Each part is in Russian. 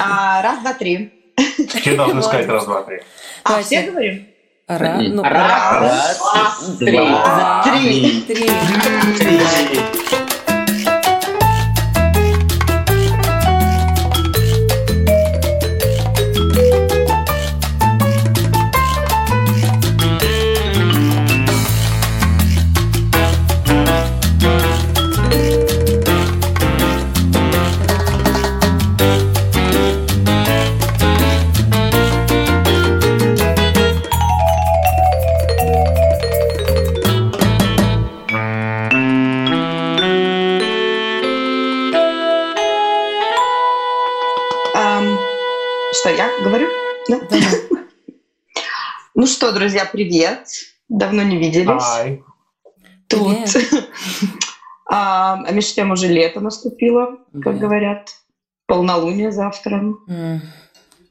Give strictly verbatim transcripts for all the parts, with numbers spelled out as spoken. А, раз, два, три. Все должны сказать раз, два, три. А все говорим? Раз, два, три. Три. Ну что, друзья, привет! Давно не виделись. Hi. Тут. А между тем уже лето наступило, как yeah. говорят. Полнолуние завтра. Mm.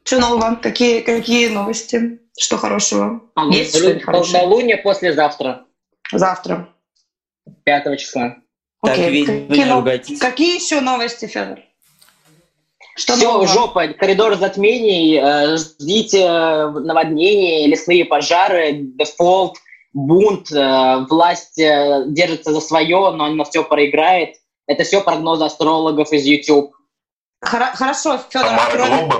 Что нового? Какие, какие новости? Что хорошего? А, Есть что-нибудь хорошее? Полнолуние послезавтра. Завтра. пятого числа. Так, okay. какие, нов... какие еще новости, Федор? Что Все, нового? Жопа, коридор затмений, э, ждите наводнения, лесные пожары, дефолт, бунт, э, власть э, держится за свое, но она все проиграет. Это все прогнозы астрологов из YouTube. Хор- хорошо, Федор, а кроме...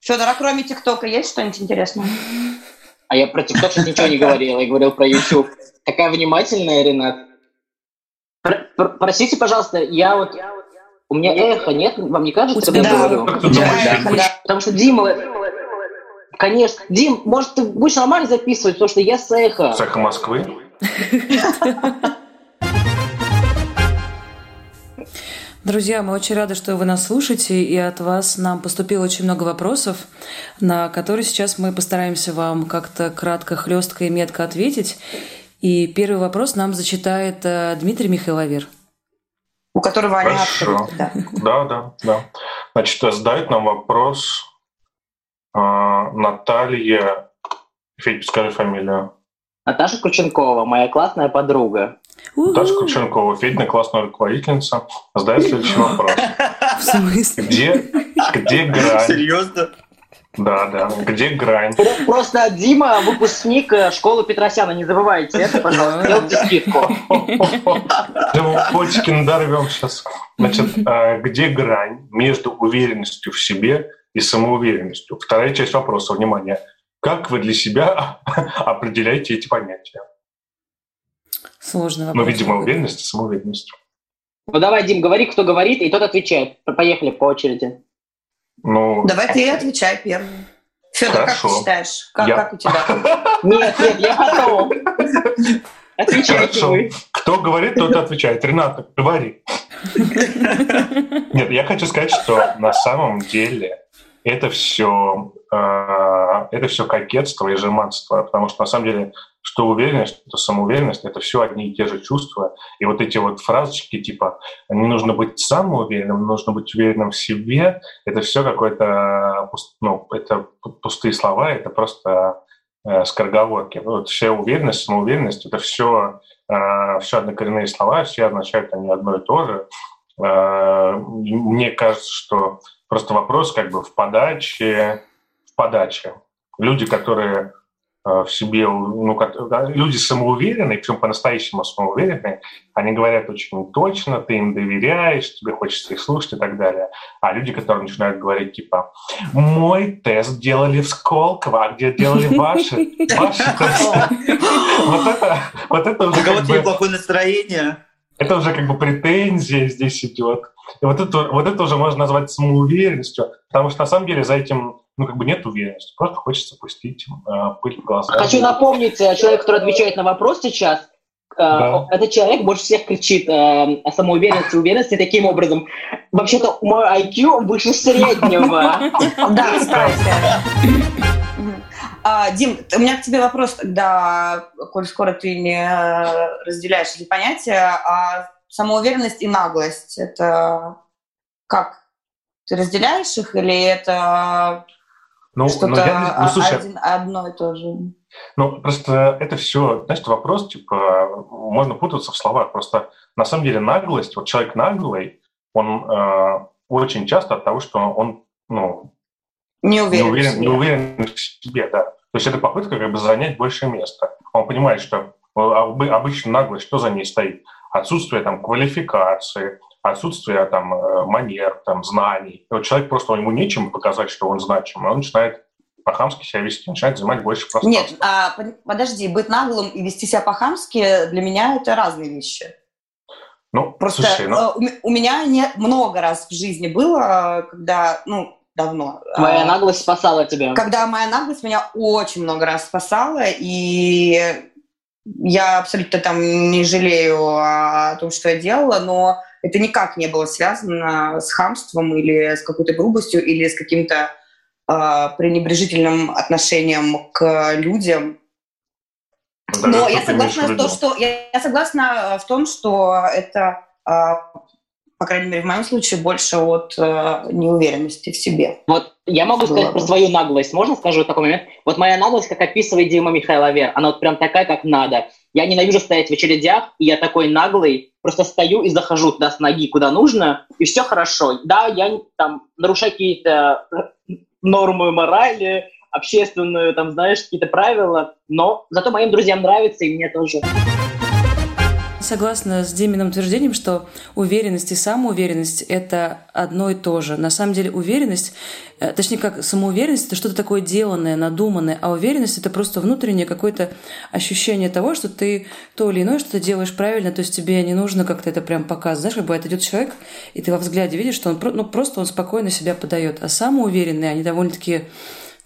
Федор, а кроме ТикТока есть что-нибудь интересное? А я про ТикТок сейчас ничего не говорил, я говорил про YouTube. Такая внимательная, Ренат. Простите, пожалуйста, я вот... У меня эхо, нет? Вам не кажется? Да, говорю? Да, да, да. Потому что Дима... Конечно. Дим, может, ты будешь нормально записывать, потому что я с эхо. С эхо Москвы? Друзья, мы очень рады, что вы нас слушаете, и от вас нам поступило очень много вопросов, на которые сейчас мы постараемся вам как-то кратко, хлестко и метко ответить. И первый вопрос нам зачитает Дмитрий Михайловир. У которого они открыты. Да. да, да, да. Значит, задает нам вопрос э, Наталья... Федь, скажи фамилию. Наташа Кученкова, моя классная подруга. Наташа Кученкова, Федина классная руководительница, задает следующий вопрос. В смысле? Где, где грань? Серьезно? Да, да. Где грань? Просто Дима выпускник школы Петросяна. Не забывайте это, пожалуйста. Делайте скидку. Да, котики надорвем сейчас. Значит, где грань между уверенностью в себе и самоуверенностью? Вторая часть вопроса. Внимание. Как вы для себя определяете эти понятия? Сложный вопрос. Ну, видимо, уверенность и самоуверенность. Ну, давай, Дим, говори, кто говорит, и тот отвечает. Поехали по очереди. Ну, давай ты отвечай первым. Федор, как ты считаешь? Как, я... как у тебя? Нет, нет, я готова. Отвечайте вы. Кто говорит, тот отвечает. Рената, говори. Нет, я хочу сказать, что на самом деле это все, это все кокетство и жеманство, потому что на самом деле что уверенность, что самоуверенность — это все одни и те же чувства. И вот эти вот фразочки типа «не нужно быть самоуверенным, нужно быть уверенным в себе» — это все какое-то, ну, это пустые слова, это просто э, скороговорки. Вот вся уверенность, самоуверенность — это все, э, все однокоренные слова, все означают они одно и то же. Э, мне кажется, что просто вопрос как бы в подаче, в подаче. Люди, которые... в себе, ну, люди самоуверенные, причем по-настоящему самоуверенные, они говорят очень точно, ты им доверяешь, тебе хочется их слушать и так далее. А люди, которые начинают говорить типа «Мой тест делали в Сколково, а где делали ваши?» Вот это уже как бы... плохое настроение. Это уже как бы претензия здесь идет. И вот это уже можно назвать самоуверенностью, потому что на самом деле за этим... Ну, как бы нет уверенности, просто хочется пустить э, пыль в глаза. Хочу напомнить, человек, который отвечает на вопрос сейчас, э, да. этот человек больше всех кричит э, о самоуверенности, уверенности таким образом. Вообще-то мой ай кью выше среднего. Да, кстати. Дим, у меня к тебе вопрос, когда, коль скоро ты не разделяешь эти понятия, а самоуверенность и наглость, это как? Ты разделяешь их или это... Ну, что-то ну, я, ну, слушай, один, одно и то же. Ну, просто это все, знаешь, вопрос, типа, можно путаться в словах. Просто на самом деле наглость, вот человек наглый, он э, очень часто от того, что он ну, не уверен, не уверен, не уверен в себе, да. То есть это попытка как бы занять больше места. Он понимает, что обычно наглость, что за ней стоит? Отсутствие там квалификации, отсутствие там манер, там знаний. И вот человек просто, ему нечем показать, что он значим, и он начинает по-хамски себя вести, начинает занимать больше пространства. Нет, а, подожди, быть наглым и вести себя по-хамски для меня это разные вещи. Ну, просто слушай, ну... у меня не, много раз в жизни было, когда, ну, давно. Моя а, наглость спасала тебя. Когда моя наглость меня очень много раз спасала, и я абсолютно там не жалею о том, что я делала, но это никак не было связано с хамством или с какой-то грубостью, или с каким-то пренебрежительным отношением к людям. Да, но я согласна, в то, что, я, я согласна в том, что это, по крайней мере, в моем случае, больше от неуверенности в себе. Вот я могу сказать про свою наглость. Можно скажу такой момент? Вот моя наглость, как описывает Дима Михайловер, она вот прям такая, как надо. Я ненавижу стоять в очередях, и я такой наглый, просто стою и захожу туда с ноги, куда нужно, и все хорошо. Да, я там нарушаю какие-то нормы морали, общественную, там, знаешь, какие-то правила, но зато моим друзьям нравится, и мне тоже. Согласна с Диминым утверждением, что уверенность и самоуверенность – это одно и то же. На самом деле уверенность, точнее как самоуверенность – это что-то такое деланное, надуманное, а уверенность – это просто внутреннее какое-то ощущение того, что ты то или иное что-то делаешь правильно, то есть тебе не нужно как-то это прям показывать. Знаешь, как бывает, идет человек, и ты во взгляде видишь, что он ну, просто он спокойно себя подает. А самоуверенные, они довольно-таки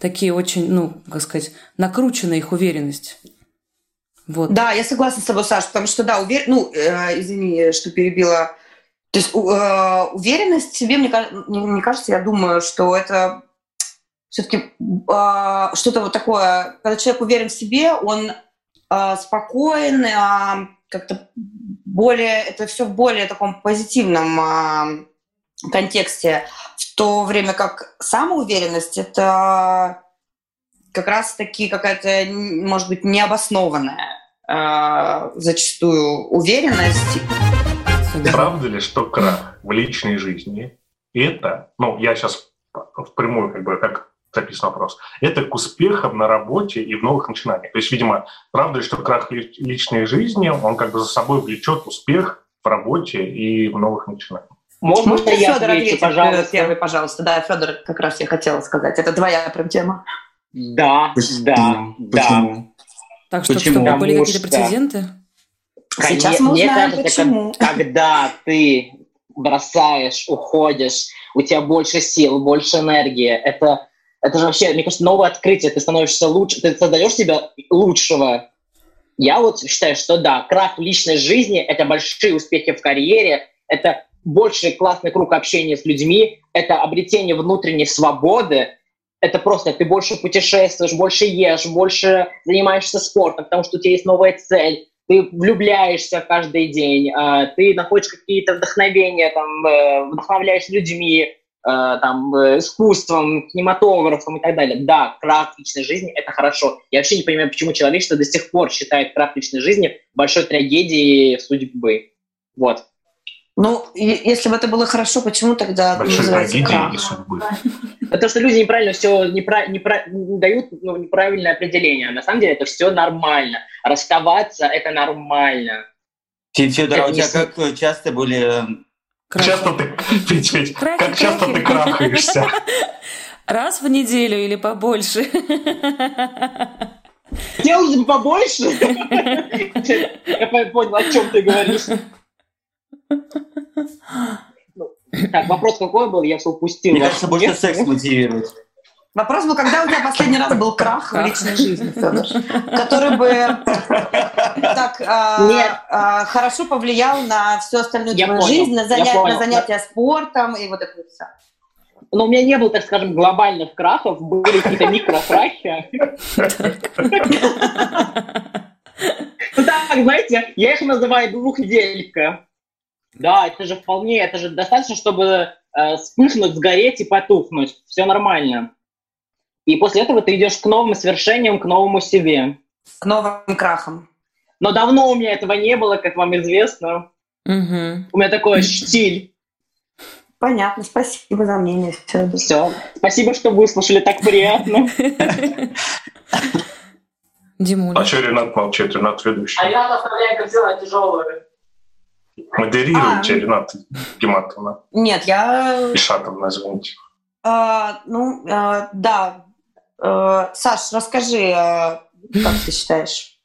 такие очень, ну, как сказать, накрученная их уверенность. Вот. Да, я согласна с тобой, Саша, потому что, да, увер... ну, э, извини, что перебила. То есть э, уверенность в себе, мне, мне кажется, я думаю, что это все-таки э, что-то вот такое. Когда человек уверен в себе, он э, спокоен, э, как-то более, это все в более таком позитивном э, контексте, в то время как самоуверенность — это как раз-таки какая-то, может быть, необоснованная э, зачастую уверенность. Правда ли, что крах в личной жизни – это, ну, я сейчас впрямую, как бы, как записан вопрос, это к успехам на работе и в новых начинаниях. То есть, видимо, правда ли, что крах в личной жизни, он как бы за собой влечет успех в работе и в новых начинаниях? Можно, Можно я Федор отвечу, ответить, пожалуйста? Первый, пожалуйста. Да, Федор, как раз я хотела сказать. Это твоя прям тема. Да, Почему? да, Почему? да. Так что, Почему? чтобы были какие-то прецеденты? Конечно, Сейчас мы узнаем, кажется, почему. Как, когда ты бросаешь, уходишь, у тебя больше сил, больше энергии. Это, это же вообще, мне кажется, новое открытие. Ты становишься лучше, ты создаешь себя лучшего. Я вот считаю, что да, крах в личной жизни – это большие успехи в карьере, это больше классный круг общения с людьми, это обретение внутренней свободы. Это просто ты больше путешествуешь, больше ешь, больше занимаешься спортом, потому что у тебя есть новая цель, ты влюбляешься каждый день, ты находишь какие-то вдохновения, там, вдохновляешься людьми, там, искусством, кинематографом и так далее. Да, крах личной жизни – это хорошо. Я вообще не понимаю, почему человечество до сих пор считает крах личной жизни большой трагедией судьбы. Вот. Ну, если бы это было хорошо, почему тогда называется крах? Потому что люди неправильно все непра... Непра... дают ну, неправильное определение. На самом деле это все нормально. Расставаться – это нормально. Федор, а у тебя не... как часто были... Часто ты... Федь, Федь, крахи, как часто крахи. ты крахаешься? Раз в неделю или побольше? Делать бы побольше? Я понял, о чем ты говоришь. Так, вопрос какой был? Я все упустил. Мне кажется, больше секс мотивирует. Вопрос был, когда у тебя последний раз был крах в личной жизни, Федор, который бы так хорошо повлиял на всю остальную твою жизнь, на занятия спортом и вот это вот все. Но у меня не было, так скажем, глобальных крахов, были какие-то микрокрахи. Ну так, знаете, я их называю двухвелька. Да, это же вполне, это же достаточно, чтобы э, вспыхнуть, сгореть и потухнуть. Все нормально. И после этого ты идешь к новым свершениям, к новому себе. К новым крахам. Но давно у меня этого не было, как вам известно. Угу. У меня такой штиль. Понятно, спасибо за мнение. Все, Все. Спасибо, что выслушали, так приятно. Димуля. А что Ренат молчит? Ренат ведущий. А я наставляю, как дела тяжелые. Модерируйте, а, Рената Гиматовна. Нет, я... Ишатовна, извините. А, ну, а, да. А, Саш, расскажи, а, как ты считаешь?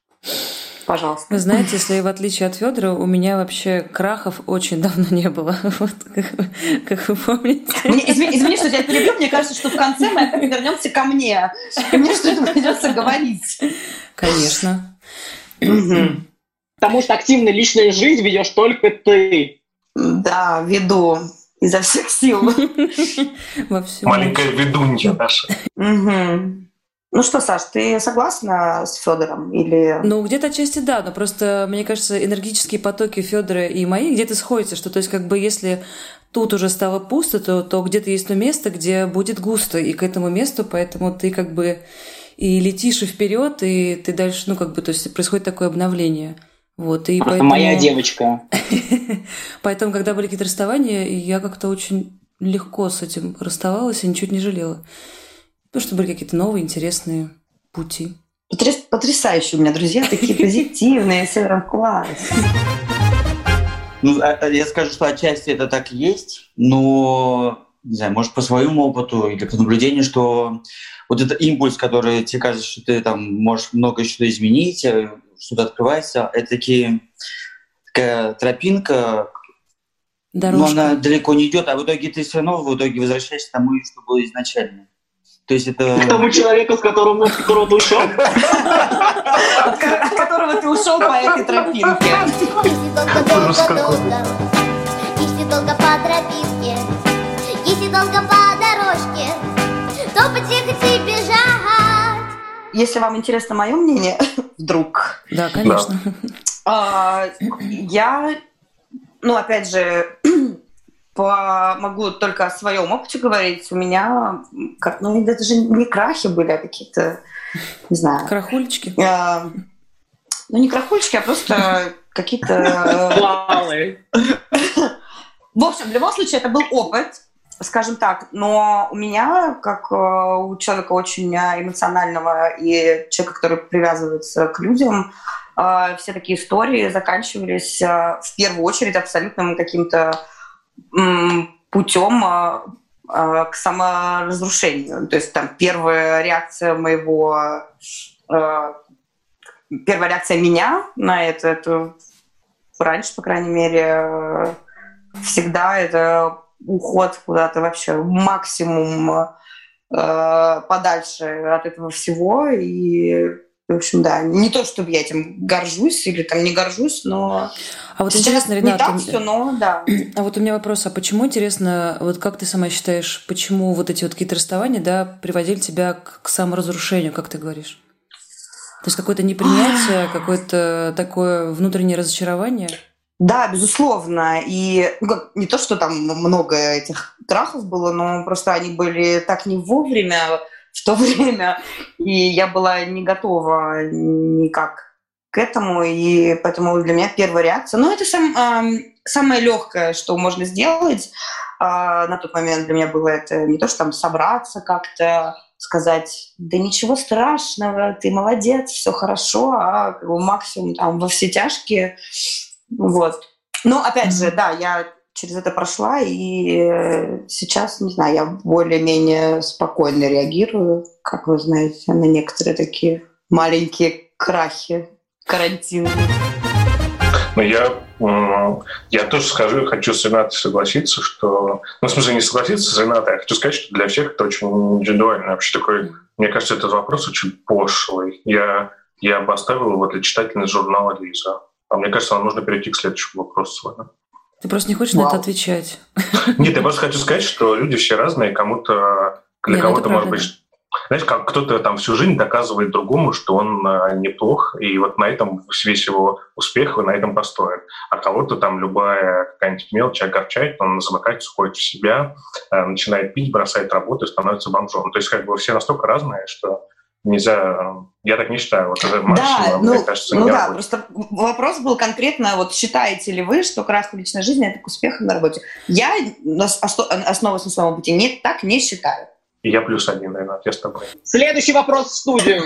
Пожалуйста. Вы знаете, если в отличие от Федора, у меня вообще крахов очень давно не было. Вот как, как вы помните. Мне, извини, извини, что я тебя перебью. Мне кажется, что в конце мы опять вернемся ко мне. И мне что-то придется говорить. Конечно. Потому что активно личную жизнь ведешь только ты. Да, веду. Изо всех сил. Маленькая ведунья наша. Ну что, Саш, ты согласна с Федором или? Ну, где-то отчасти да, но просто, мне кажется, энергетические потоки Федора и мои где-то сходятся, что, то есть, как бы, если тут уже стало пусто, то, то где-то есть то место, где будет густо, и к этому месту, поэтому ты как бы и летишь и вперед, и ты дальше, ну, как бы, то есть, происходит такое обновление. Вот, и поэтому... Моя девочка. Поэтому, когда были какие-то расставания, я как-то очень легко с этим расставалась и ничуть не жалела. Потому что были какие-то новые, интересные пути. Потряс... Потрясающие у меня друзья, такие позитивные, все класс. Ну, я скажу, что отчасти это так и есть, но, не знаю, может, по своему опыту или по наблюдению, что вот этот импульс, который тебе кажется, что ты там можешь много что-то изменить, что-то открывается, это такие, такая тропинка, дорожка. Но она далеко не идет, а в итоге ты все равно в итоге возвращаешься к тому, что было изначально. То есть это... К тому человеку, с которого, с которого ты ушел. От которого ты ушел по этой тропинке. Если долго по тропинке, если долго по дорожке, то потихоньку тебе бежать. Если вам интересно мое мнение, вдруг. Да, конечно. Я, ну, опять же... По, могу только о своем опыте говорить. У меня, как, ну, это же не крахи были, а какие-то, не знаю... Крахульчики? Э, ну, не крахульчики, а просто какие-то... Плавы. В общем, в любом случае, это был опыт, скажем так. Но у меня, как у человека очень эмоционального и человека, который привязывается к людям, все такие истории заканчивались в первую очередь абсолютным каким-то... путем а, а, к саморазрушению. То есть там первая реакция моего... А, первая реакция меня на это, это раньше, по крайней мере, всегда это уход куда-то вообще максимум а, подальше от этого всего. И, в общем, да, не то, чтобы я этим горжусь или там не горжусь, но... А вот интересно, Рената, не так все, но да. А вот у меня вопрос, а почему, интересно, вот как ты сама считаешь, почему вот эти вот какие-то расставания, да, приводили тебя к, к саморазрушению, как ты говоришь? То есть какое-то непринятие, какое-то такое внутреннее разочарование? Да, безусловно. И ну, как, не то, что там много этих крахов было, но просто они были так не вовремя, в то время, и я была не готова никак к этому, и поэтому для меня первая реакция... Ну, это сам, э, самое легкое, что можно сделать. Э, на тот момент для меня было это не то, что там собраться как-то, сказать, да ничего страшного, ты молодец, все хорошо, а максимум там во все тяжкие. Вот. Но, опять mm-hmm. же, да, я... через это прошла, и сейчас, не знаю, я более-менее спокойно реагирую, как вы знаете, на некоторые такие маленькие крахи карантинные. Ну, я, я тоже скажу, хочу с Ренатой согласиться, что... Ну, в смысле, не согласиться с Ренатой, я хочу сказать, что для всех это очень индивидуально. Вообще такой, мне кажется, этот вопрос очень пошлый. Я, я бы оставил его для читателя журнала «Лиза». А мне кажется, нам нужно перейти к следующему вопросу. Ты просто не хочешь Вау. на это отвечать. Нет, я просто хочу сказать, что люди все разные, кому-то для Нет, кого-то может быть. Знаешь, как кто-то там всю жизнь доказывает другому, что он неплох, и вот на этом весь его успех на этом построен. А кого-то там любая какая-нибудь мелочь огорчает, он замыкается, уходит в себя, начинает пить, бросает работу и становится бомжом. То есть как бы все настолько разные, что нельзя, я так не считаю, вот это максимум, да, мне ну, кажется, не ну да, просто вопрос был конкретно, вот считаете ли вы, что красная личная жизнь – это к успеху на работе? Я, основываясь на своем пути, нет, так не считаю. И я плюс один, наверное, я с тобой. Следующий вопрос в студию.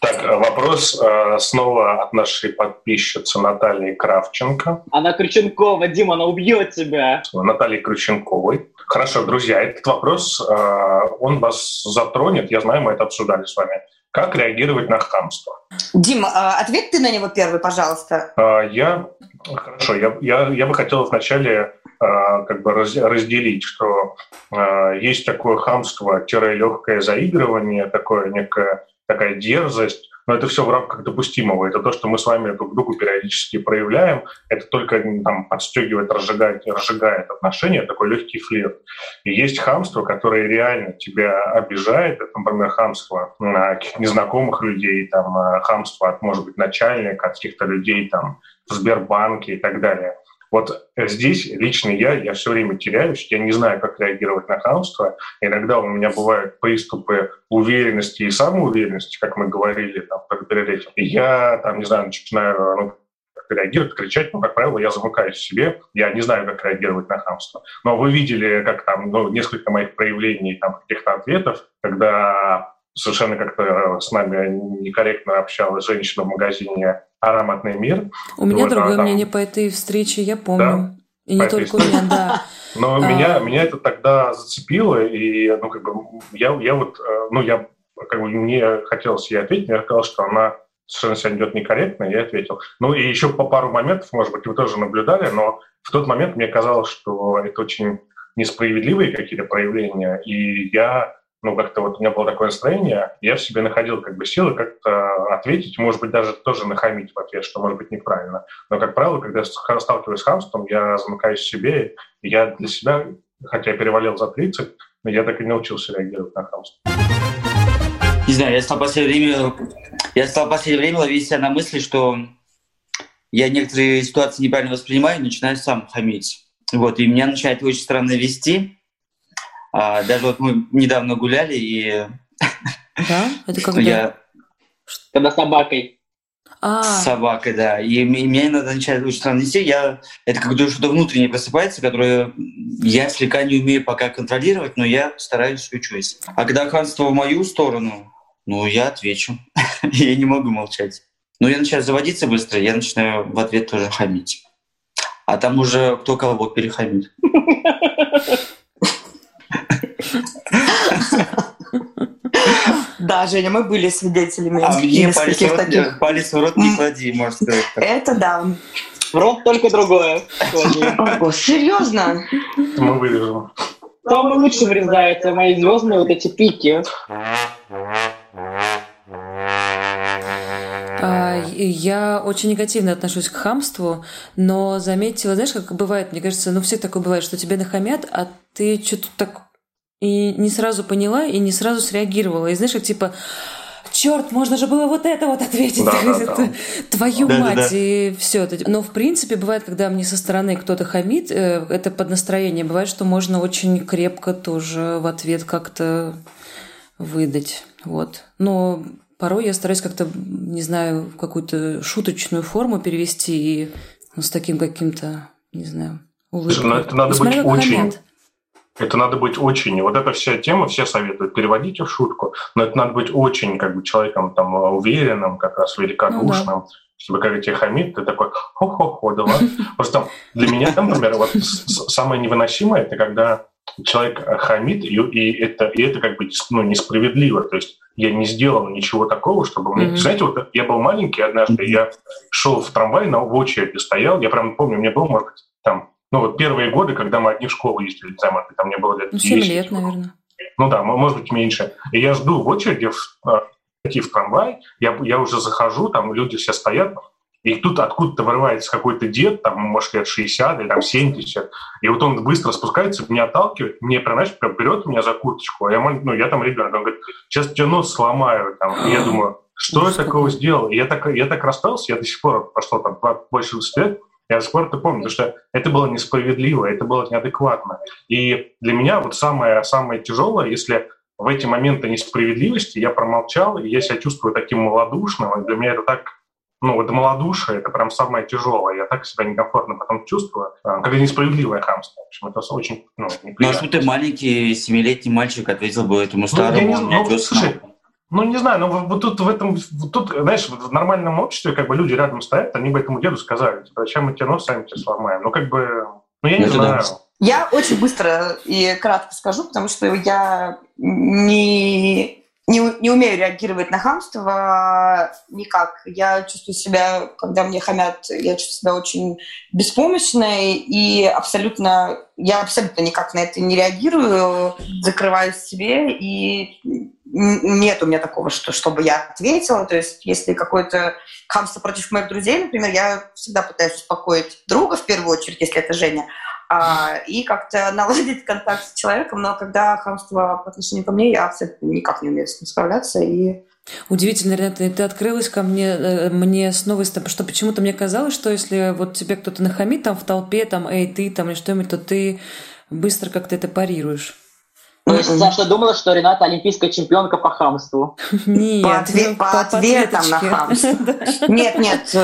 Так, вопрос э, снова от нашей подписчицы Натальи Кравченко. Она Крюченкова, Дима, она убьет тебя. Натальи Крюченковой. Хорошо, друзья, этот вопрос, э, он вас затронет. Я знаю, мы это обсуждали с вами. Как реагировать на хамство? Дима, э, ответь ты на него первый, пожалуйста. Э, я... Хорошо, я, я, я бы хотел вначале э, как бы раз, разделить, что э, есть такое хамство-легкое заигрывание, такое некое... такая дерзость, но это все в рамках допустимого. Это то, что мы с вами друг другу периодически проявляем. Это только там, подстегивает, разжигает, разжигает отношения, такой легкий флирт. И есть хамство, которое реально тебя обижает. Это, например, хамство на каких-то незнакомых людей, там, хамство от, может быть, начальника, от каких-то людей там, в Сбербанке и так далее. Вот здесь лично я, я все время теряюсь, я не знаю, как реагировать на хамство. Иногда у меня бывают приступы уверенности и самоуверенности, как мы говорили там, перед этим. И я, там, не знаю, начинаю ну, реагировать, кричать, но, как правило, я замыкаюсь в себе, я не знаю, как реагировать на хамство. Но вы видели, как там, ну, несколько моих проявлений, там, каких-то ответов, когда совершенно как-то с нами некорректно общалась женщина в магазине «Ароматный мир». У меня вот, другое там... мнение по этой встрече, я помню. Да? И по не только встрече. У меня, да. Но меня, меня это тогда зацепило, и ну, как бы, я, я вот, ну, я, как бы, мне хотелось ей ответить, но я сказал, что она совершенно себя ведет некорректно, я ответил. Ну и еще по пару моментов, может быть, вы тоже наблюдали, но в тот момент мне казалось, что это очень несправедливые какие-то проявления, и я... Ну, как-то вот у меня было такое настроение, я в себе находил как бы силы как-то ответить, может быть, даже тоже нахамить в ответ, что, может быть, неправильно. Но, как правило, когда я сталкиваюсь с хамством, я замыкаюсь в себе, и я для себя, хотя я перевалил за тридцать, но я так и научился реагировать на хамство. Не знаю, я стал в последнее время, я стал в последнее время ловить себя на мысли, что я некоторые ситуации неправильно воспринимаю и начинаю сам хамить. Вот, и меня начинает очень странно вести. А, даже вот мы недавно гуляли, и... Да? Это когда? Я... Когда с собакой. А. С собакой, да. И, и меня иногда начинает очень странно вести. Я... Это как будто что-то внутреннее просыпается, которое я слегка не умею пока контролировать, но я стараюсь, учусь. А когда хамство в мою сторону, ну, я отвечу. Я не могу молчать. Но я начинаю заводиться быстро, я начинаю в ответ тоже хамить. А там уже кто кого перехамит. Да, Женя, мы были свидетелями нескольких таких. Палец в рот не клади, может сказать. Это да. В рот только другое. Серьезно? Мы вырежем. Там лучше врезаются мои звездные вот эти пики. Я очень негативно отношусь к хамству, но заметила, знаешь, как бывает, мне кажется, ну все такое бывает, что тебе нахамят, а ты что-то так и не сразу поняла, и не сразу среагировала. И знаешь, как типа, черт, можно же было вот это вот ответить. Да, да, да. Твою да, мать, да, да. И все. Но в принципе бывает, когда мне со стороны кто-то хамит, это под настроение. Бывает, что можно очень крепко тоже в ответ как-то выдать. Вот. Но порой я стараюсь как-то, не знаю, в какую-то шуточную форму перевести и ну, с таким каким-то, не знаю, улыбкой. Но это надо быть очень... Хамят. Это надо быть очень, вот эта вся тема, все советуют переводить в шутку, но это надо быть очень как бы человеком там уверенным, как раз великодушным, ну, да. Чтобы когда тебе хамит, ты такой хо-хо-хо, да ладно. Просто для меня, например, вот самое невыносимое, это когда человек хамит, и, и, это, и это как бы ну, несправедливо, то есть я не сделал ничего такого, чтобы... Mm-hmm. Мне, знаете, вот я был маленький однажды, я шел в трамвай, на очереди стоял, я прям помню, мне было, может быть, там... Ну вот первые годы, когда мы одни в школу ездили, там мне было лет десять. Ну, семь лет, наверное. Ну да, может быть, меньше. И я жду в очереди идти в, в трамвай, я, я уже захожу, там люди все стоят, и тут откуда-то вырывается какой-то дед, там, может, лет шестьдесят или там семьдесят, и вот он быстро спускается, меня отталкивает, мне, знаешь, прям берет меня за курточку, а я, ну, я там ребенок, он говорит, сейчас тебе нос сломаю, там. И я думаю, что я такого сделал? И я так, я так расстался, я до сих пор пошел там больше двадцати лет, я спорта помню, потому что это было несправедливо, это было неадекватно. И для меня вот самое, самое тяжелое, если в эти моменты несправедливости я промолчал, и я себя чувствую таким малодушным, и для меня это так, ну, это малодушие, это прям самое тяжелое, я так себя некомфортно потом чувствую, когда несправедливое хамство, в общем, это очень, ну, неприятно. Может, ты маленький семилетний мальчик ответил бы этому старому? Ну, не, ну, слушай, ну, не знаю, ну, вот тут в этом, вот тут, знаешь, в нормальном обществе, как бы, люди рядом стоят, они бы этому деду сказали, зачем мы тебе нос, сами тебе сломаем, ну, как бы, ну, я не это знаю. Да. Я очень быстро и кратко скажу, потому что я не, не, не умею реагировать на хамство никак. Я чувствую себя, когда мне хамят, я чувствую себя очень беспомощной, и абсолютно, я абсолютно никак на это не реагирую, закрываюсь себе, и нет у меня такого, что, чтобы я ответила. То есть если какое-то хамство против моих друзей, например, я всегда пытаюсь успокоить друга, в первую очередь, если это Женя, и как-то наладить контакт с человеком, но когда хамство по отношению ко мне, я абсолютно никак не умею с этим справляться. И... Удивительно, Рената, ты открылась ко мне, мне снова, что почему-то мне казалось, что если вот тебе кто-то нахамит там в толпе, там, эй, ты, там, или что-нибудь, то ты быстро как-то это парируешь. Ну, Саша думала, что Рената олимпийская чемпионка по хамству. Нет, по, отве- ну, по, по ответам на хамство. Нет, нет,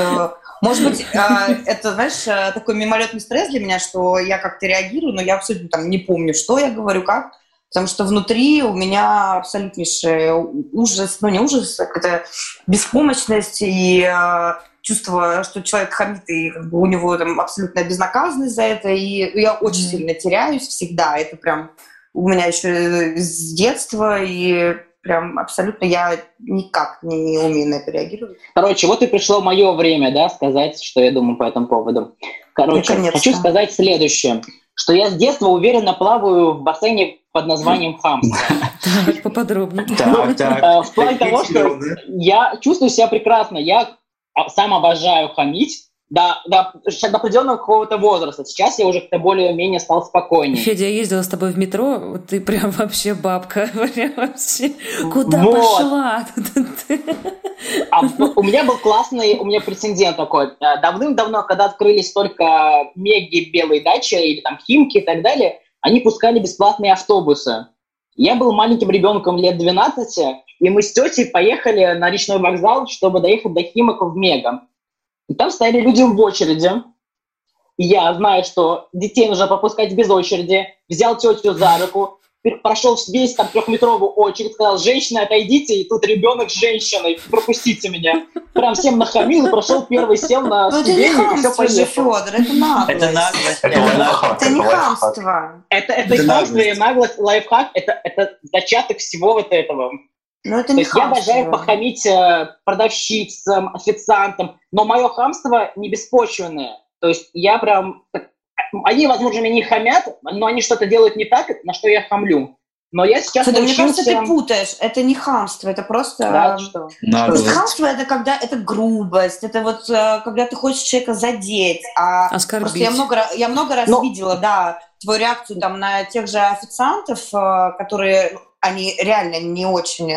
может быть, это, знаешь, такой мимолетный стресс для меня, что я как-то реагирую, но я абсолютно там не помню, что я говорю, как, потому что внутри у меня абсолютнейший ужас, ну не ужас, а какая-то беспомощность и чувство, что человек хамит, и как бы у него там абсолютная безнаказанность за это, и я очень сильно теряюсь всегда, это прям у меня еще с детства, и прям абсолютно я никак не умею на это реагировать. Короче, вот и пришло мое время, да, сказать, что я думаю по этому поводу. Короче, наконец-то. Хочу сказать следующее, что я с детства уверенно плаваю в бассейне под названием хамство. Поподробнее. В плане того, что я чувствую себя прекрасно, я сам обожаю хамить, До, до, до определенного какого-то возраста. Сейчас я уже как-то более-менее стал спокойнее. Федя, я ездила с тобой в метро, ты прям вообще бабка. Прям вообще. Куда вот. Пошла? А, у меня был классный, у меня прецедент такой. Давным-давно, когда открылись только меги белые дачи или там Химки и так далее, они пускали бесплатные автобусы. Я был маленьким ребенком лет двенадцати, и мы с тетей поехали на речной вокзал, чтобы доехать до Химок в мега. И там стояли люди в очереди. И я, знаю, что детей нужно пропускать без очереди, взял тетю за руку, прошел весь там трехметровую очередь, сказал: «Женщины, отойдите, и тут ребенок с женщиной, пропустите меня». Прям всем нахамил, и прошел первый, сел на ступеньку, ну, и все пошло. Это наглость. Это наглость. Это, это, это не хамство. Это, это, это хамство и наглость, лайфхак. Это, это зачаток всего вот этого. Но это не хамство. Я обожаю похамить продавщицам, официантам, но мое хамство не беспочвенное. То есть я прям... Они, возможно, меня не хамят, но они что-то делают не так, на что я хамлю. Но я сейчас... Слушай, научился... Мне кажется, ты путаешь. Это не хамство, это просто... Да, что? Просто хамство — это когда... Это грубость, это вот когда ты хочешь человека задеть. А оскорбить. Я много, я много раз но... видела, да, твою реакцию там на тех же официантов, которые... Они реально не очень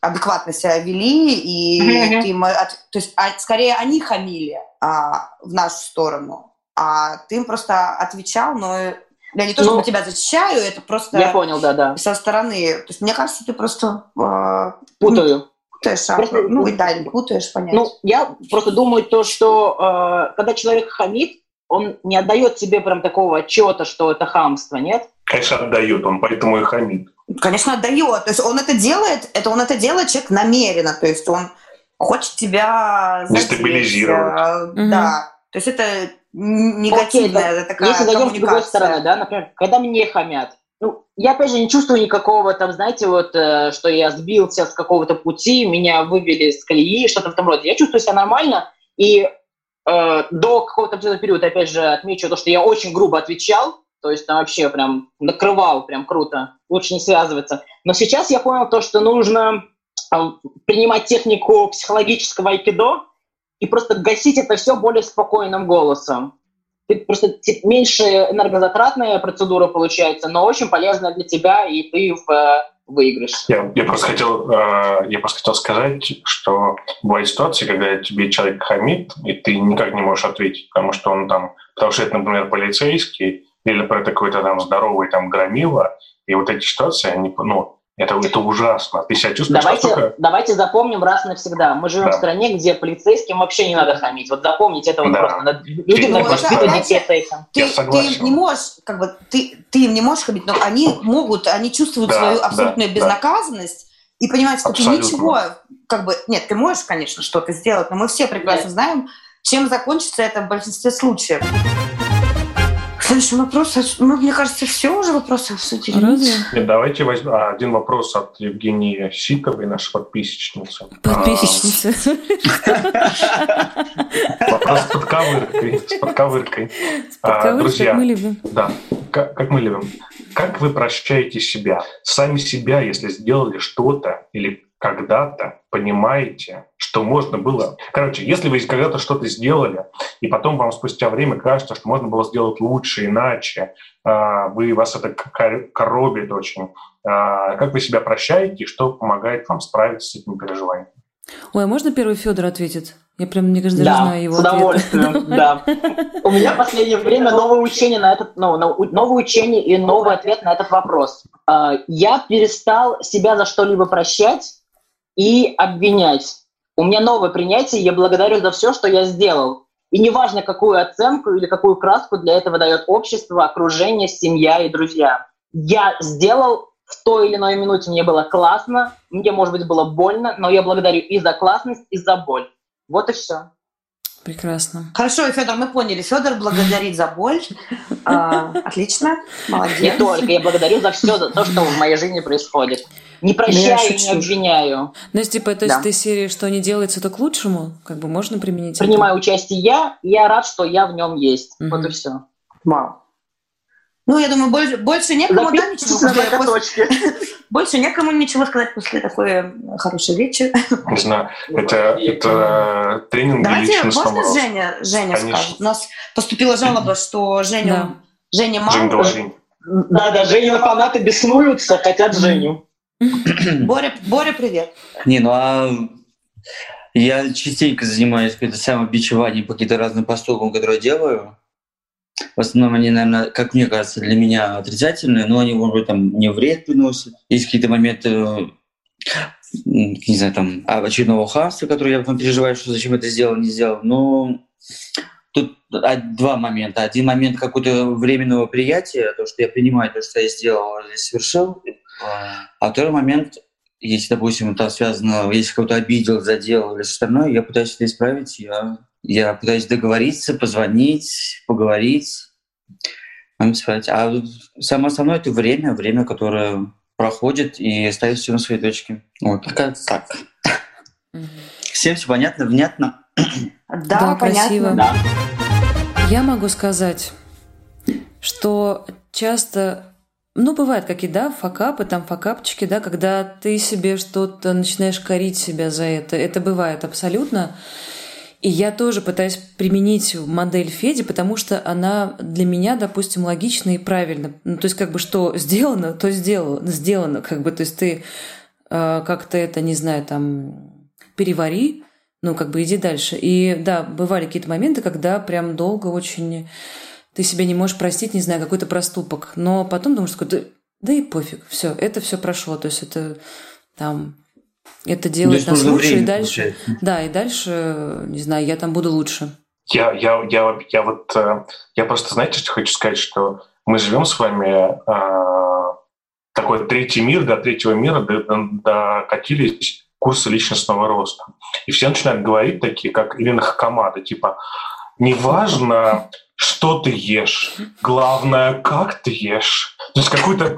адекватно себя вели, и mm-hmm. им, то есть, скорее они хамили а, в нашу сторону, а ты им просто отвечал, но я не то, чтобы ну, тебя защищаю, это просто я понял, да, да. со стороны. То есть, мне кажется, ты просто а, путаю. Путаешь, а, просто, ну и да, путаешь, понятно. Ну, я просто думаю то, что э, когда человек хамит, он не отдает себе прям такого отчета, что это хамство, нет? Конечно, отдает, он поэтому и хамит. Конечно, отдает. То есть он это делает, это он это делает, человек намеренно. То есть он хочет тебя дестабилизировать. Угу. Да. То есть это негативная Окей, такая если дойдем с другой стороны, да, например, когда мне хамят, ну, я опять же не чувствую никакого там, знаете, вот, э, что я сбился с какого-то пути, меня вывели с колеи, что-то в том роде. Я чувствую себя нормально, и э, до какого-то периода, опять же, отмечу то, что я очень грубо отвечал. То есть там вообще прям накрывал, прям круто. Лучше не связываться. Но сейчас я понял то, что нужно там, принимать технику психологического айкидо и просто гасить это все более спокойным голосом. Ты просто меньше энергозатратная процедура получается, но очень полезная для тебя, и ты в выигрыш. Я, я, просто хотел, э, я просто хотел сказать, что бывают ситуации, когда тебе человек хамит, и ты никак не можешь ответить, потому что он там, потому что это, например, полицейский, или про какой-то там здоровый там громила, и вот эти ситуации, они, ну, Это, это ужасно. Давайте, давайте запомним раз и навсегда. Мы живем да. в стране, где полицейским вообще не надо хамить. Вот запомните это вот да. просто. Надо, людям надо воспитывать детей сейфом. Ты, ты им не можешь, как бы, ты, ты им не можешь хамить, но они могут, они чувствуют да, свою абсолютную да, безнаказанность да. и понимают, что абсолютно. Ты ничего, как бы, нет, ты можешь, конечно, что-то сделать, но мы все прекрасно нет. знаем, чем закончится это в большинстве случаев. Следующий вопрос. Мы, мне кажется, все уже вопросы обсудили. Нет, давайте возьмем один вопрос от Евгении Ситовой, нашей подписчицы. Подписчицы. Вопрос с подковыркой. Друзья, как мы любим. Как вы прощаете себя? Сами себя, если сделали что-то или когда-то, понимаете, что можно было... Короче, если вы когда-то что-то сделали, и потом вам спустя время кажется, что можно было сделать лучше, иначе, вы, вас это коробит очень, как вы себя прощаете, и что помогает вам справиться с этим переживанием? Ой, а можно первый Федор ответит? Я прям, мне кажется, даже да, знаю его. С удовольствием, да. У меня в последнее время новое учение на этот, ну, новое учение и новый ответ на этот вопрос. Я перестал себя за что-либо прощать и обвинять. У меня новое принятие, я благодарю за все, что я сделал. И неважно, какую оценку или какую краску для этого дает общество, окружение, семья и друзья. Я сделал в той или иной минуте, мне было классно, мне, может быть, было больно, но я благодарю и за классность, и за боль. Вот и все. Прекрасно. Хорошо, Федор, мы поняли. Федор благодарит за боль. А, отлично. Молодец. Не только. Я благодарю за все, за то, что в моей жизни происходит. Не прощаю, не обвиняю. Ну, если, типа, то есть да. ты серии, что не делается, то к лучшему, как бы можно применить. Принимаю это. Участие я, и я рад, что я в нем есть. Mm-hmm. Вот и все. Вау. Ну, я думаю, больше, больше некому да, ничего сказать после... больше некому ничего сказать после такой хорошей речи. Не знаю, это, это тренинг личностного. Давайте, можно Женя, Женя скажет? У нас поступила жалоба, что Женю, да. Женя мало. Да, да, Женя фанаты беснуются, хотят Женю. Боря, Боря, привет. Не, ну а я частенько занимаюсь каким-то самобичеванием по каким-то разным поступкам, которые я делаю. В основном они, наверное, как мне кажется, для меня отрицательные, но они, может быть, там мне вред приносят. Есть какие-то моменты, не знаю, там, очередного хамства, который я потом переживаю, что зачем это сделал, не сделал. Но тут два момента. Один момент какого-то временного приятия, то, что я принимаю то, что я сделал или совершил. А второй момент, если, допустим, там связано, если кого-то обидел, задел или что-то остальное, я пытаюсь это исправить, я... Я пытаюсь договориться, позвонить, поговорить. А самое основное — это время, время, которое проходит и ставит все на свои точки. Вот, пока так. Всем все понятно, внятно? Да, да, красиво. Да. Я могу сказать, что часто... Ну, бывают какие, да, факапы, там факапчики, да, когда ты себе что-то начинаешь корить себя за это. Это бывает абсолютно. И я тоже пытаюсь применить модель Феди, потому что она для меня, допустим, логична и правильна. Ну, то есть, как бы, что сделано, то сделано, сделано. Как бы, то есть, ты э, как-то это, не знаю, там, перевари, ну, как бы, иди дальше. И, да, бывали какие-то моменты, когда прям долго очень ты себе не можешь простить, не знаю, какой-то проступок. Но потом думаешь, такой, да, да и пофиг, все, это все прошло. То есть, это там... Это делает нас лучше, и дальше, да, и дальше, не знаю, я там буду лучше. Я, я, я, я вот, я просто, знаете, что хочу сказать, что мы живем с вами э, такой третий мир, до третьего мира докатились курсы личностного роста, и все начинают говорить такие, как Ирина Хакамада, типа, неважно, что ты ешь, главное, как ты ешь. То есть какую-то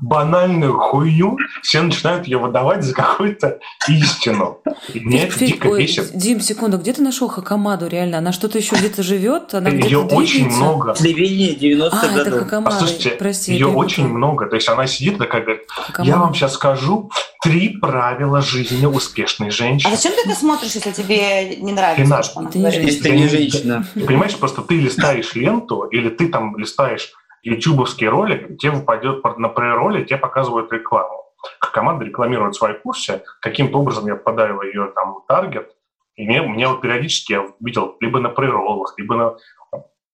банальную хуйню все начинают ее выдавать за какую-то истину. И меня это дико бесит. Дим, секунду, где ты нашел Хакамаду реально? Она что-то еще где-то живет? Она где-то ее очень много. Телевидение девяностых годов. А, это Хакамада. Послушайте, ее очень много. То есть она сидит такая, говорит, я вам сейчас скажу три правила жизни успешной женщины. А зачем ты это смотришь, если тебе не нравится, что она говорит? Если ты не женщина. Понимаешь, просто ты листаешь ленту, или ты там листаешь ютубовский ролик, тебе выпадет на прероле, тебе показывают рекламу. Команда рекламирует свои курсы, каким-то образом я попадаю в ее там таргет, и мне, мне вот периодически я видел либо на преролах, либо на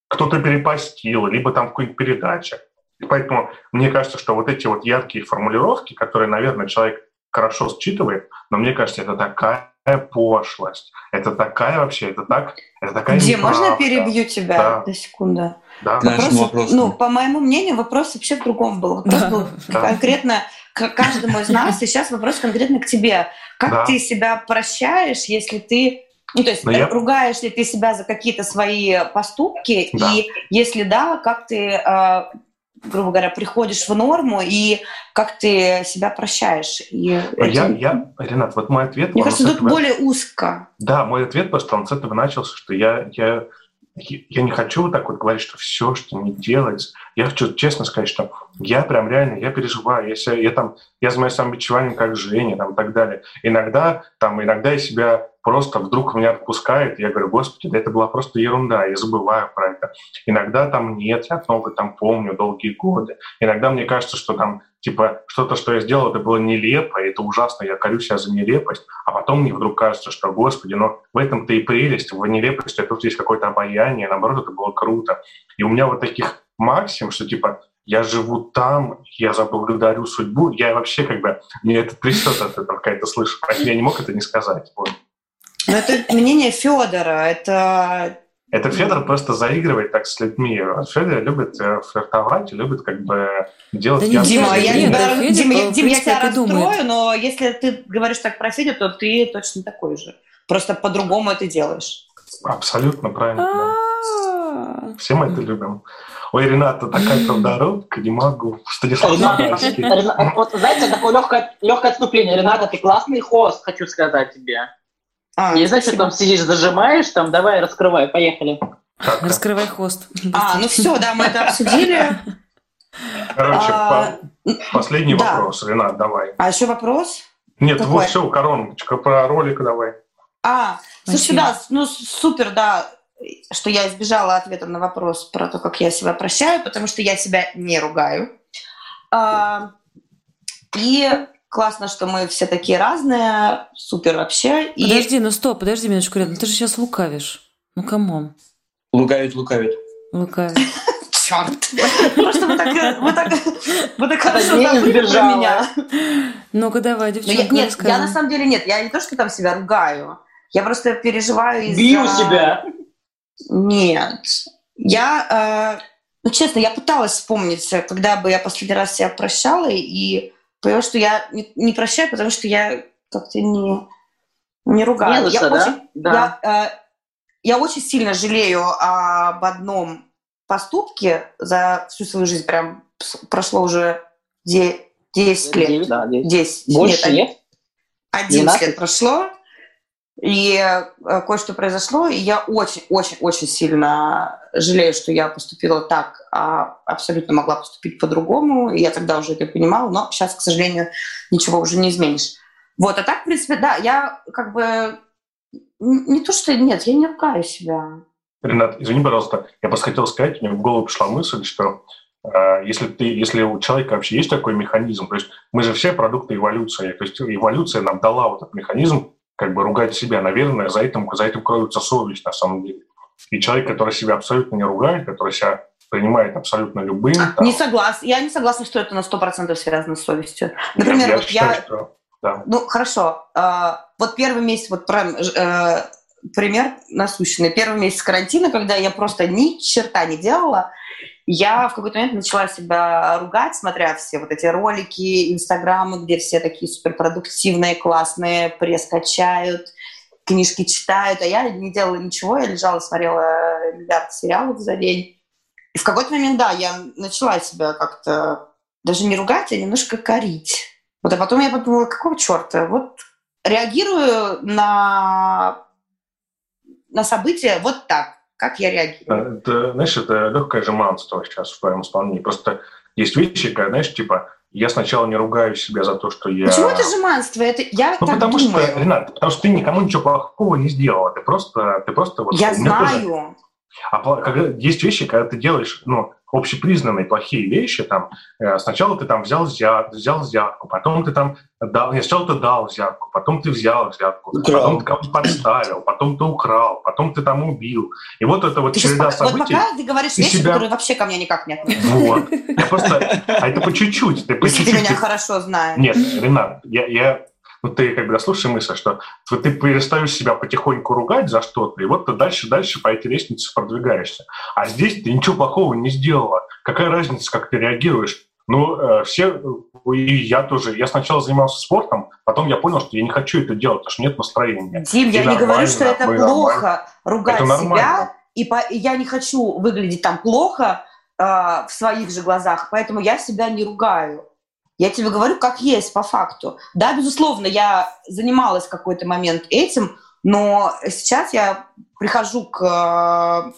кто-то перепостил, либо там в какой-нибудь передаче. И поэтому мне кажется, что вот эти вот яркие формулировки, которые, наверное, человек хорошо считывает, но мне кажется, это такая пошлость, это такая вообще, это так, это такая неправда. Дим, можно перебью тебя да. на секунду? Да. Вопрос, вопрос, ну, по моему мнению, вопрос вообще в другом был. Вопрос да. был да. конкретно к каждому из нас, и сейчас вопрос конкретно к тебе. Как да. ты себя прощаешь, если ты... Ну, то есть я... ругаешь ли ты себя за какие-то свои поступки, да. и если да, как ты... грубо говоря, приходишь в норму, и как ты себя прощаешь. И я, это... я, Ренат, вот мой ответ... Мне кажется, тут этого... более узко. Да, мой ответ, потому что он с этого начался, что я, я, я не хочу вот так вот говорить, что все, что не делается. Я хочу честно сказать, что я прям реально, я переживаю, я, себя, я, там, я занимаюсь самобичеванием, как Женя, там, и так далее. Иногда, там, иногда я себя... Просто вдруг меня отпускает, я говорю, господи, да это была просто ерунда, я забываю про это. Иногда там нет, я много там помню долгие годы. Иногда мне кажется, что там типа что-то, что я сделал, это было нелепо, это ужасно, я корю себя за нелепость. А потом мне вдруг кажется, что, господи, но в этом-то и прелесть, в нелепости тут есть какое-то обаяние, наоборот, это было круто. И у меня вот таких максим, что типа я живу там, я заблагодарю судьбу, я вообще как бы, мне это трясет от этого, когда это слышу, поэтому я не мог это не сказать, вот. Но это мнение Федора. Это... это Федор просто заигрывает так с людьми. Федор любит флиртовать, любит как бы делать... Да не, Дима, я, не да, Федя, Дим, я, Дим, я тебя расстрою, думает. Но если ты говоришь так про Федю, то ты точно такой же. Просто по-другому это делаешь. Абсолютно правильно. Все мы это любим. Ой, Рената, такая правдородка, не могу. Станислав Сахарский. Вот, знаете, такое легкое отступление. Рената, ты классный хост, хочу сказать тебе. А, не знаю, что там сидишь, зажимаешь, там, давай, раскрывай, поехали. Как-то. Раскрывай хвост. А, ну все, да, мы это обсудили. Короче, а, по- последний да. вопрос, Ренат, давай. А еще вопрос? Нет, какой? Вот все, короночка, про ролик давай. А, слушай, да, ну супер, да, что я избежала ответа на вопрос про то, как я себя прощаю, потому что я себя не ругаю. А, и... Классно, что мы все такие разные, супер вообще. И... Подожди, ну стоп, подожди минуточку, Ренат, ну ты же сейчас лукавишь. Ну камон. Лукавит, лукавит. Лукавит. Черт. Просто вы так хорошо забыли про меня. Ну-ка давай, девчонка, нет, я на самом деле нет, я не то, что там себя ругаю, я просто переживаю из-за... Бью себя. Нет. Я, ну честно, я пыталась вспомнить, когда бы я последний раз себя прощала и... Потому что я не прощаю, потому что я как-то не, не ругаю. Я, да? Очень, да. Я, э, я очень сильно жалею об одном поступке за всю свою жизнь. Прям прошло уже десять лет. девять, да, десять. десять. Больше нет? нет? одиннадцать лет прошло, и э, кое-что произошло. И я очень-очень-очень сильно жалею, что я поступила так, а абсолютно могла поступить по-другому. Я тогда уже это понимала, но сейчас, к сожалению, ничего уже не изменишь. Вот, а так, в принципе, да, я как бы... Не то, что... Нет, я не ругаю себя. Ренат, извини, пожалуйста, я просто хотел сказать, мне в голову пришла мысль, что э, если, ты, если у человека вообще есть такой механизм, то есть мы же все продукты эволюции, то есть эволюция нам дала вот этот механизм, как бы ругать себя, наверное, за этим, за этим кроется совесть на самом деле. И человек, который себя абсолютно не ругает, который себя принимает абсолютно любым... Там... Не согласна. Я не согласна, что это на сто процентов связано с совестью. Например, я вот считаю, я... Что... Да. Ну, хорошо. Вот первый месяц, вот прям пример насущный. Первый месяц карантина, когда я просто ни черта не делала, я в какой-то момент начала себя ругать, смотря все вот эти ролики, инстаграмы, где все такие суперпродуктивные, классные, пресс качают, книжки читают, а я не делала ничего, я лежала, смотрела миллиард сериалов за день. И в какой-то момент, да, я начала себя как-то даже не ругать, а немножко корить. Вот, а потом я подумала, какого черта? Вот реагирую на, на события вот так. Как я реагирую? Это, знаешь, это легкое жеманство сейчас в твоем исполнении. Просто есть вещи, когда, знаешь, типа, я сначала не ругаю себя за то, что я... Почему это жеманство? Это я ну, так потому думаю. Что, Ренат, потому что ты никому ничего плохого не сделала. Ты просто... Ты просто вот, я знаю. Тоже... А когда есть вещи, когда ты делаешь, ну, общепризнанные плохие вещи, там, э, сначала ты там взял, взят, взял взятку, потом ты там дал, не, сначала ты дал взятку, потом ты взял взятку, украл. Потом ты кого-то подставил, потом ты украл, потом ты там убил. И вот это вот ты череда сейчас, событий... Вот пока ты говоришь вещи, себя... которые вообще ко мне никак не относятся. Вот. Я просто... А это по чуть-чуть. Ты по чуть-чуть. Ты меня хорошо знаешь. Нет, Ренат, я... я... Ну, ты как бы дослушай мысль, что ты перестаешь себя потихоньку ругать за что-то, и вот ты дальше-дальше по этой лестнице продвигаешься. А здесь ты ничего плохого не сделала. Какая разница, как ты реагируешь? Ну, все, и я тоже. Я сначала занимался спортом, потом я понял, что я не хочу это делать, потому что нет настроения. Дим, я не говорю, что это плохо ругать себя, и я не хочу выглядеть там плохо э, в своих же глазах, поэтому я себя не ругаю. Я тебе говорю, как есть, по факту. Да, безусловно, я занималась в какой-то момент этим, но сейчас я прихожу к...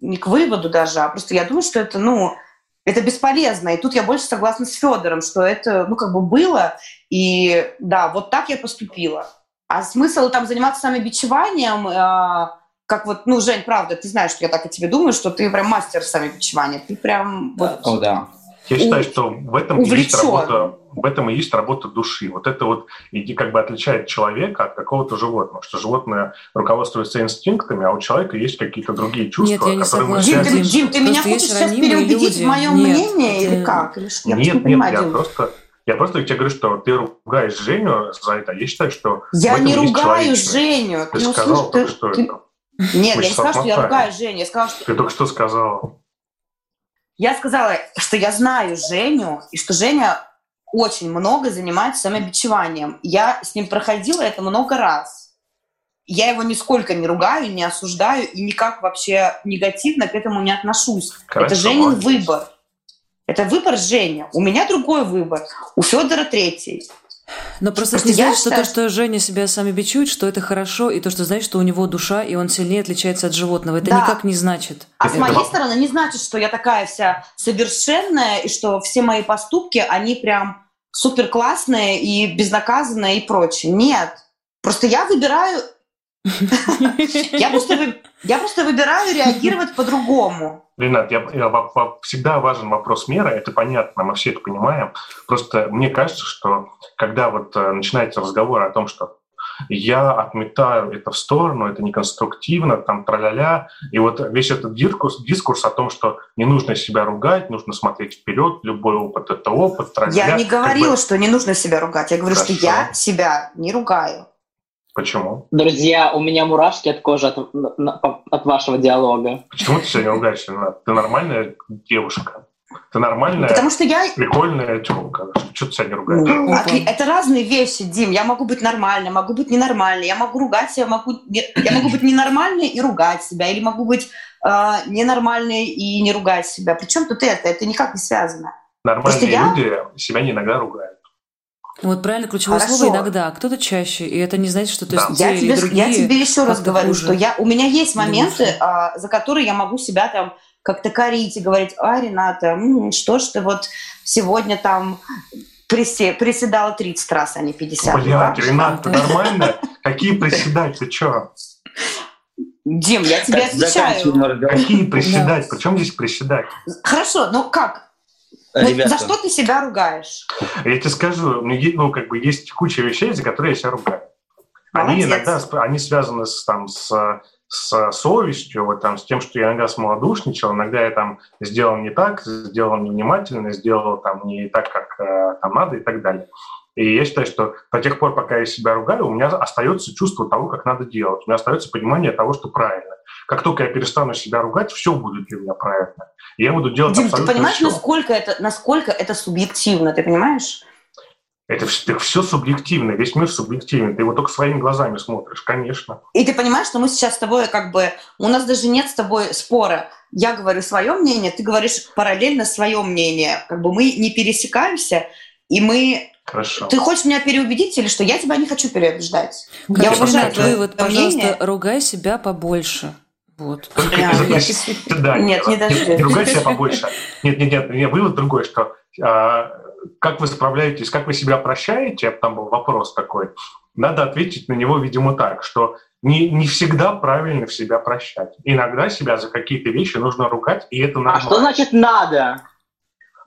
не к выводу даже, а просто я думаю, что это, ну, это бесполезно. И тут я больше согласна с Федором, что это, ну, как бы было, и да, вот так я поступила. А смысл там заниматься самобичеванием, э, как вот, ну, Жень, правда, ты знаешь, что я так о тебе думаю, что ты прям мастер самобичевания. Ты прям... Да, вот, о, да. Я считаю, что в этом, и есть работа, в этом и есть работа души. Вот это вот и как бы отличает человека от какого-то животного, что животное руководствуется инстинктами, а у человека есть какие-то другие чувства. Нет, я не согласна. Дим, ты, Дим, ты меня хочешь сейчас переубедить люди. в моем нет, мнении ты... или как? Или я нет, нет, понимаю, я просто, я просто тебе говорю, что ты ругаешь Женю за это. Я считаю, что я не ругаю Женю. Ты, ты сказал ты... только что ты... это. Нет, Мы я не сказала, что я ругаю Женю. Я сказала, что... Ты только что сказала. Я сказала, что я знаю Женю, и что Женя очень много занимается самобичеванием. Я с ним проходила это много раз. Я его нисколько не ругаю, не осуждаю и никак вообще негативно к этому не отношусь. Хорошо, это Женин выбор. Это выбор Жени. У меня другой выбор. У Федора третий. Но просто, просто ты знаешь, что считаю... то, что Женя себя самобичует, что это хорошо, и то, что знаешь, что у него душа, и он сильнее отличается от животного. Это да. никак не значит. А это... с моей стороны не значит, что я такая вся совершенная, и что все мои поступки, они прям суперклассные и безнаказанные и прочее. Нет. Просто я выбираю... Я просто выбираю реагировать по-другому. Ренат, я, я, я, всегда важен вопрос меры, это понятно, мы все это понимаем. Просто мне кажется, что когда вот э, начинается разговор о том, что я отметаю это в сторону, это неконструктивно, там тра-ля-ля, и вот весь этот дискурс, дискурс о том, что не нужно себя ругать, нужно смотреть вперед, любой опыт — это опыт, тра-ля-ля. Я не говорила, как бы... что не нужно себя ругать, я говорю, Хорошо. что я себя не ругаю. Почему? Друзья, у меня мурашки от кожи от, от вашего диалога. Почему ты себя не ругаешь? Ты нормальная девушка. Ты нормальная, Потому что я... прикольная тёлка. Что ты себя не ругаешь? Это разные вещи, Дим. Я могу быть нормальной, могу быть ненормальной. Я могу ругать себя, могу... я могу быть ненормальной и ругать себя. Или могу быть э, ненормальной и не ругать себя. Причем тут это? Это никак не связано. Нормальные я... люди себя не иногда ругают. Вот правильно, ключевое Хорошо. слово «иногда», кто-то чаще, и это не значит, что ты да. я, тебе, я тебе еще раз говорю, хуже. что я, у меня есть моменты, а, за которые я могу себя там как-то корить и говорить: «А, Рената, м-м, что ж ты вот сегодня там присе, приседала тридцать раз, а не пятьдесят». Блядь, да? Рената, ты нормально? Какие приседать, ты чё? Дим, я тебе отвечаю. Какие приседать? Причем здесь приседать? Хорошо, ну как? Ну, за что ты себя ругаешь? Я тебе скажу, ну, как бы есть куча вещей, за которые я себя ругаю. Молодец. Они иногда они связаны с, там, с, с совестью, вот, там, с тем, что я иногда смолодушничал, иногда я там сделал не так, сделал невнимательно, сделал там, не так, как там, надо, и так далее. И я считаю, что до тех пор, пока я себя ругаю, у меня остается чувство того, как надо делать. У меня остается понимание того, что правильно. Как только я перестану себя ругать, все будет для меня правильно. И я буду делать Дим, абсолютно все. Ты понимаешь, насколько это, насколько это субъективно, ты понимаешь? Это, это все субъективно, весь мир субъективен. Ты его только своими глазами смотришь, конечно. И ты понимаешь, что мы сейчас с тобой как бы... У нас даже нет с тобой спора. Я говорю свое мнение, ты говоришь параллельно свое мнение. Как бы мы не пересекаемся, и мы... Хорошо. Ты хочешь меня переубедить или что? Я тебя не хочу переубеждать. Как я уважаю твое мнение. Пожалуйста, ругай себя побольше. Вот. Я, я, я, да, нет, не, не даже. Не, не ругай себя побольше. Нет, нет, нет. У меня вывод другой, что а, как вы справляетесь, как вы себя прощаете, там был вопрос такой, надо ответить на него, видимо, так, что не, не всегда правильно в себя прощать. Иногда себя за какие-то вещи нужно ругать, и это нормально. А что значит «надо»?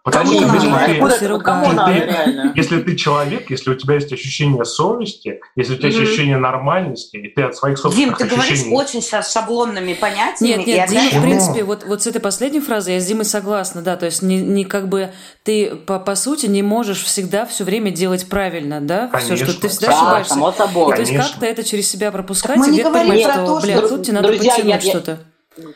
Потому кому что надо? Ты, ты, это, кому ты, надо, ты, если ты человек, если у тебя есть ощущение совести, если у тебя mm-hmm. ощущение нормальности, и ты от своих собственных ощущений... Дим, ты ощущений... говоришь очень сейчас шаблонными понятиями. Нет, нет, Дима, опять... в принципе, вот, вот с этой последней фразой я с Димой согласна, да, то есть не, не как бы ты, по, по сути, не можешь всегда все время делать правильно, да, конечно. Все, что ты всегда да, ошибаешься. Само собой. И, то есть как-то это через себя пропускать, и где-то понимать, что, то, что, бля, дру- тут тебе надо подтянуть что-то.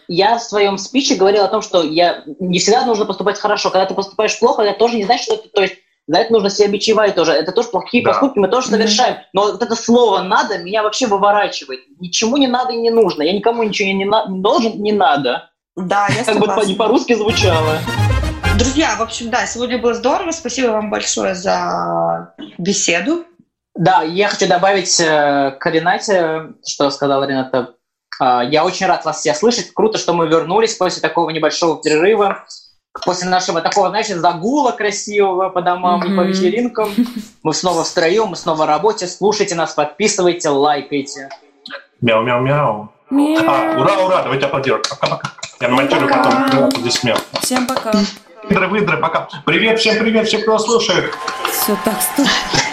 Я в своем спиче говорила о том, что я... не всегда нужно поступать хорошо. Когда ты поступаешь плохо, это тоже не значит, что это... То есть за это нужно себя бичевать тоже. Это тоже плохие да. поступки, мы тоже mm-hmm. совершаем. Но вот это слово «надо» меня вообще выворачивает. Ничему не надо и не нужно. Я никому ничего не, на... не должен, не надо. Да, я согласна. Как бы не по-русски звучало. Друзья, в общем, да, сегодня было здорово. Спасибо вам большое за беседу. Да, я хочу добавить к Ренате, что сказала Рената. Я очень рад вас всех слышать. Круто, что мы вернулись после такого небольшого перерыва, после нашего такого, знаешь, загула красивого по домам mm-hmm. и по вечеринкам. Мы снова в строю, мы снова в работе. Слушайте нас, подписывайте, лайкайте. Мяу-мяу-мяу. А, ура, ура, давайте аплодируем. Пока-пока. Я намонтирую потом аплодисмент. Всем пока. Выдры, выдры, пока. Привет, всем привет, всем, кто слушает. Все так, стоп.